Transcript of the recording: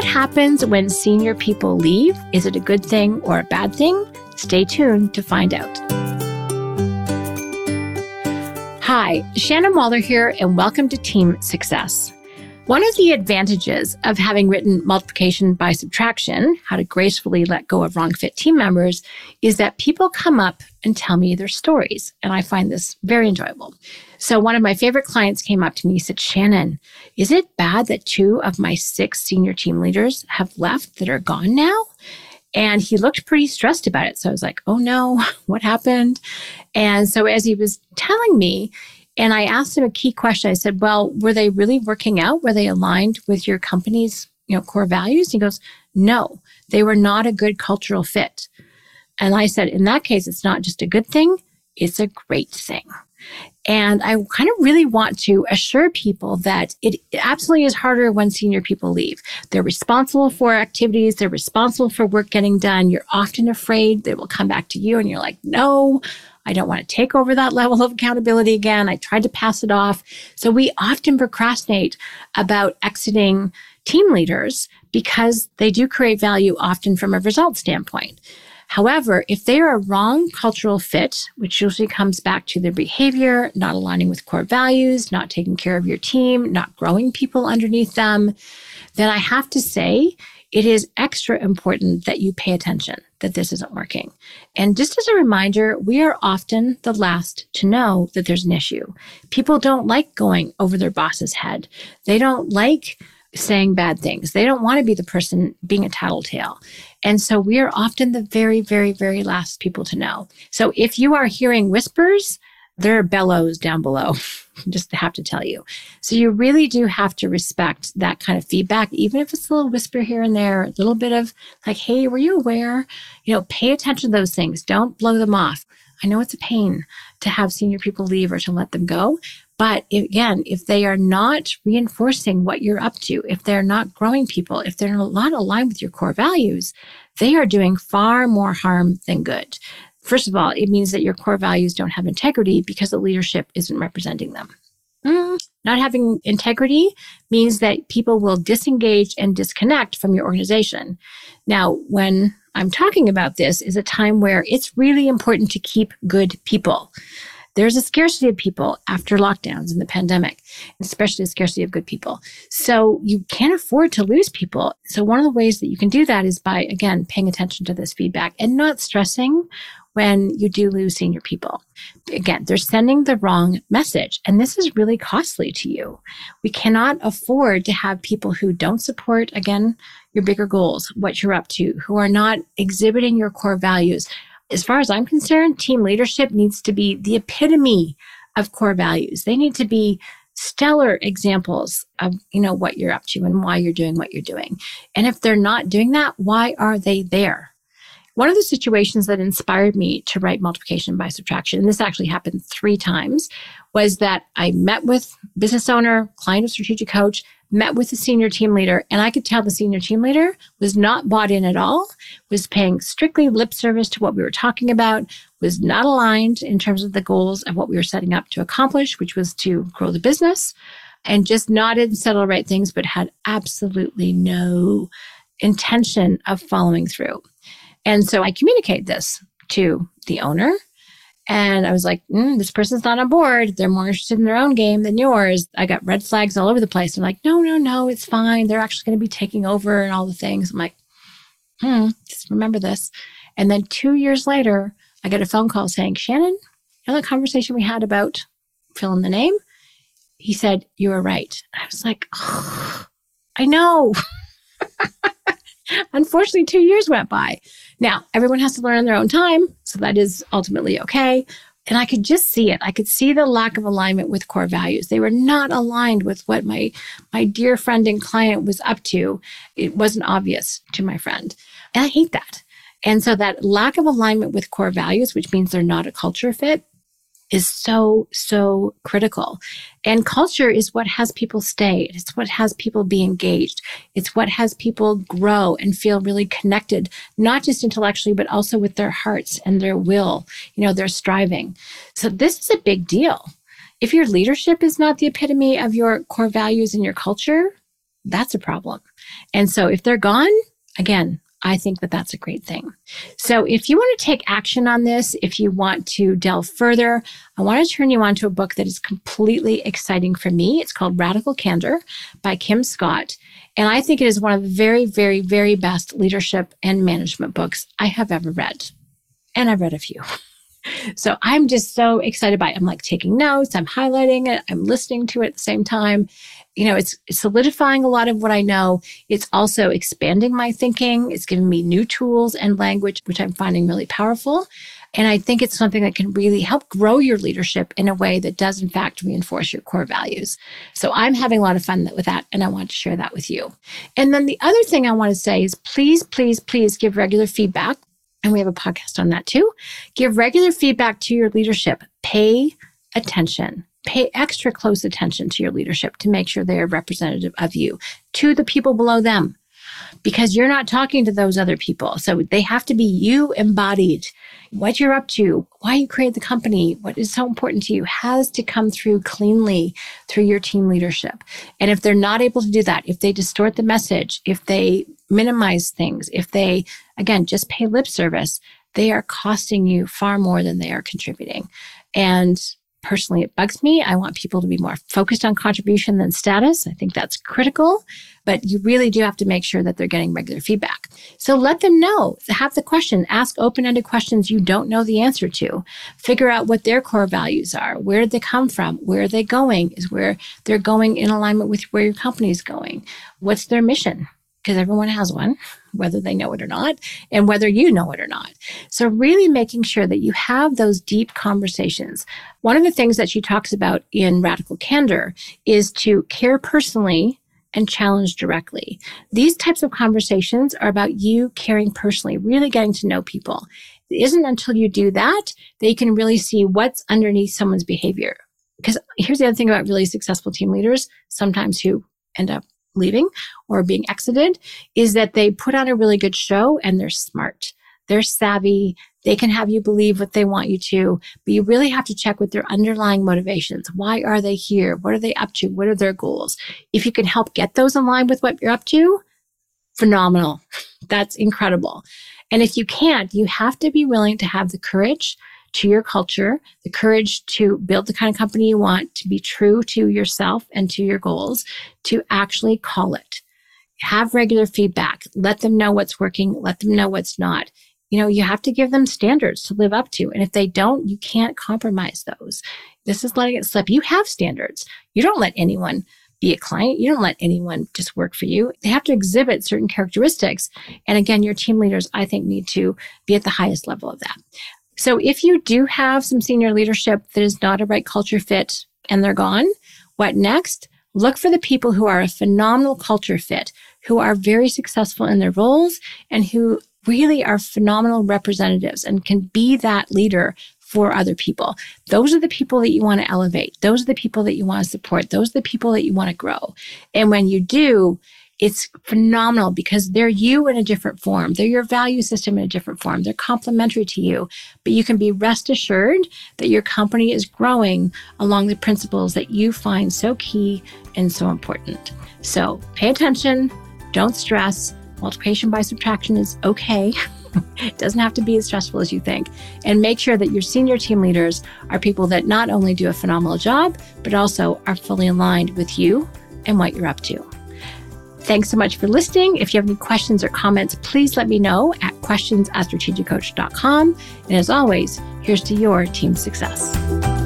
What happens when senior people leave? Is it a good thing or a bad thing? Stay tuned to find out. Hi, Shannon Waller here, and welcome to Team Success. One of the advantages of having written Multiplication by Subtraction, How to Gracefully Let Go of Wrong Fit Team Members, is that people come up and tell me their stories, and I find this very enjoyable. So one of my favorite clients came up to me and said, Shannon, is it bad that 2 of my 6 senior team leaders have left that are gone now? And he looked pretty stressed about it. So I was like, oh no, what happened? And so as he was telling me, and I asked him a key question. I said, well, were they really working out? Were they aligned with your company's core values? He goes, no, they were not a good cultural fit. And I said, in that case, it's not just a good thing, it's a great thing. And I kind of really want to assure people that it absolutely is harder when senior people leave. They're responsible for activities. They're responsible for work getting done. You're often afraid they will come back to you and you're like, no, I don't want to take over that level of accountability again. I tried to pass it off. So we often procrastinate about exiting team leaders because they do create value often from a result standpoint. However, if they are a wrong cultural fit, which usually comes back to their behavior, not aligning with core values, not taking care of your team, not growing people underneath them, then I have to say it is extra important that you pay attention that this isn't working. And just as a reminder, we are often the last to know that there's an issue. People don't like going over their boss's head. They don't like saying bad things. They don't want to be the person being a tattletale. And so we are often the very, very, very last people to know. So if you are hearing whispers, there are bellows down below, just have to tell you. So you really do have to respect that kind of feedback, even if it's a little whisper here and there, a little bit of like, hey, were you aware? Pay attention to those things. Don't blow them off. I know it's a pain to have senior people leave or to let them go. But again, if they are not reinforcing what you're up to, if they're not growing people, if they're not aligned with your core values, they are doing far more harm than good. First of all, it means that your core values don't have integrity because the leadership isn't representing them. Not having integrity means that people will disengage and disconnect from your organization. Now, when I'm talking about this is a time where it's really important to keep good people. There's a scarcity of people after lockdowns and the pandemic, especially a scarcity of good people. So you can't afford to lose people. So one of the ways that you can do that is by, again, paying attention to this feedback and not stressing when you do lose senior people. Again, they're sending the wrong message, and this is really costly to you. We cannot afford to have people who don't support, again, your bigger goals, what you're up to, who are not exhibiting your core values. As far as I'm concerned, team leadership needs to be the epitome of core values. They need to be stellar examples of, what you're up to and why you're doing what you're doing. And if they're not doing that, why are they there? One of the situations that inspired me to write Multiplication by Subtraction, and this actually happened 3 times, was that I met with business owner, client of Strategic Coach, met with the senior team leader, and I could tell the senior team leader was not bought in at all, was paying strictly lip service to what we were talking about, was not aligned in terms of the goals of what we were setting up to accomplish, which was to grow the business, and just nodded and said all the right things, but had absolutely no intention of following through. And so I communicated this to the owner, and I was like, this person's not on board. They're more interested in their own game than yours. I got red flags all over the place. I'm like, no, it's fine. They're actually going to be taking over and all the things. I'm like, just remember this. And then 2 years later, I get a phone call saying, Shannon, that conversation we had about fill in the name? He said, you were right. I was like, oh, I know. Unfortunately, 2 years went by. Now, everyone has to learn on their own time, so that is ultimately okay. And I could just see it. I could see the lack of alignment with core values. They were not aligned with what my dear friend and client was up to. It wasn't obvious to my friend. And I hate that. And so that lack of alignment with core values, which means they're not a culture fit, is so, so critical. And culture is what has people stay. It's what has people be engaged. It's what has people grow and feel really connected, not just intellectually, but also with their hearts and their will, their striving. So this is a big deal. If your leadership is not the epitome of your core values and your culture, that's a problem. And so if they're gone, again, I think that that's a great thing. So if you want to take action on this, if you want to delve further, I want to turn you on to a book that is completely exciting for me. It's called Radical Candor by Kim Scott. And I think it is one of the very, very, very best leadership and management books I have ever read. And I've read a few. So I'm just so excited by it. I'm like taking notes, I'm highlighting it, I'm listening to it at the same time. You know, it's solidifying a lot of what I know. It's also expanding my thinking. It's giving me new tools and language, which I'm finding really powerful. And I think it's something that can really help grow your leadership in a way that does, in fact, reinforce your core values. So I'm having a lot of fun with that, and I want to share that with you. And then the other thing I want to say is please, please, please give regular feedback. And we have a podcast on that too. Give regular feedback to your leadership. Pay attention. Pay extra close attention to your leadership to make sure they are representative of you, to the people below them, because you're not talking to those other people. So they have to be you embodied. What you're up to, why you created the company, what is so important to you has to come through cleanly through your team leadership. And if they're not able to do that, if they distort the message, if they minimize things, if they, again, just pay lip service, they are costing you far more than they are contributing. And personally, it bugs me. I want people to be more focused on contribution than status. I think that's critical, but you really do have to make sure that they're getting regular feedback. So let them know, have the question, ask open-ended questions you don't know the answer to, figure out what their core values are, where did they come from, where are they going, is where they're going in alignment with where your company is going, what's their mission? Because everyone has one, whether they know it or not, and whether you know it or not. So really making sure that you have those deep conversations. One of the things that she talks about in Radical Candor is to care personally and challenge directly. These types of conversations are about you caring personally, really getting to know people. It isn't until you do that that you can really see what's underneath someone's behavior. Because here's the other thing about really successful team leaders, sometimes who end up leaving or being exited, is that they put on a really good show and they're smart. They're savvy. They can have you believe what they want you to, but you really have to check with their underlying motivations. Why are they here? What are they up to? What are their goals? If you can help get those in line with what you're up to, phenomenal. That's incredible. And if you can't, you have to be willing to have the courage to your culture, the courage to build the kind of company you want, to be true to yourself and to your goals, to actually call it. Have regular feedback. Let them know what's working. Let them know what's not. You know, you have to give them standards to live up to. And if they don't, you can't compromise those. This is letting it slip. You have standards. You don't let anyone be a client. You don't let anyone just work for you. They have to exhibit certain characteristics. And again, your team leaders, I think, need to be at the highest level of that. So if you do have some senior leadership that is not a right culture fit and they're gone, what next? Look for the people who are a phenomenal culture fit, who are very successful in their roles and who really are phenomenal representatives and can be that leader for other people. Those are the people that you want to elevate. Those are the people that you want to support. Those are the people that you want to grow. And when you do, it's phenomenal because they're you in a different form. They're your value system in a different form. They're complementary to you, but you can be rest assured that your company is growing along the principles that you find so key and so important. So pay attention, don't stress. Multiplication by subtraction is okay. It doesn't have to be as stressful as you think. And make sure that your senior team leaders are people that not only do a phenomenal job, but also are fully aligned with you and what you're up to. Thanks so much for listening. If you have any questions or comments, please let me know at questions@strategiccoach.com. And as always, here's to your team success.